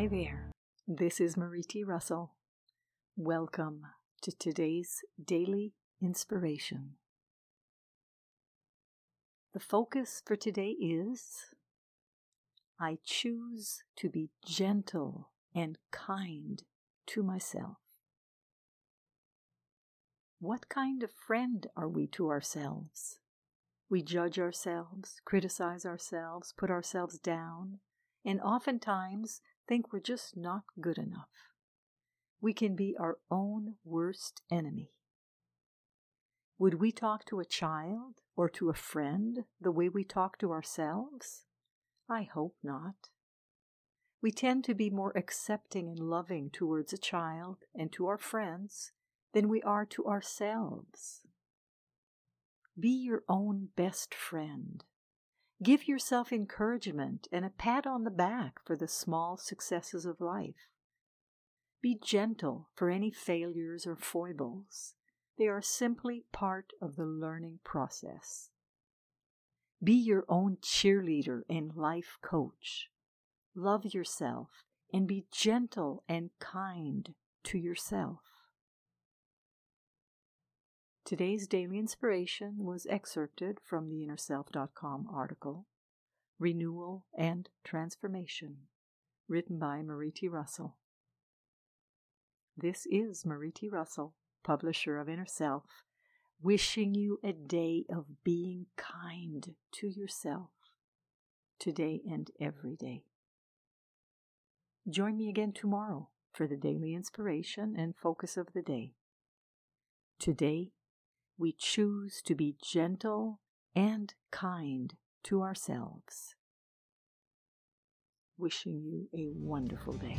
Hi there, this is Marie T. Russell. Welcome to today's Daily Inspiration. The focus for today is, I choose to be gentle and kind to myself. What kind of friend are we to ourselves? We judge ourselves, criticize ourselves, put ourselves down, and oftentimes think we're just not good enough. We can be our own worst enemy. Would we talk to a child or to a friend the way we talk to ourselves? I hope not. We tend to be more accepting and loving towards a child and to our friends than we are to ourselves. Be your own best friend. Give yourself encouragement and a pat on the back for the small successes of life. Be gentle for any failures or foibles. They are simply part of the learning process. Be your own cheerleader and life coach. Love yourself and be gentle and kind to yourself. Today's daily inspiration was excerpted from the InnerSelf.com article, Renewal and Transformation, written by Marie T. Russell. This is Marie T. Russell, publisher of Inner Self, wishing you a day of being kind to yourself, today and every day. Join me again tomorrow for the daily inspiration and focus of the day. Today, we choose to be gentle and kind to ourselves. Wishing you a wonderful day.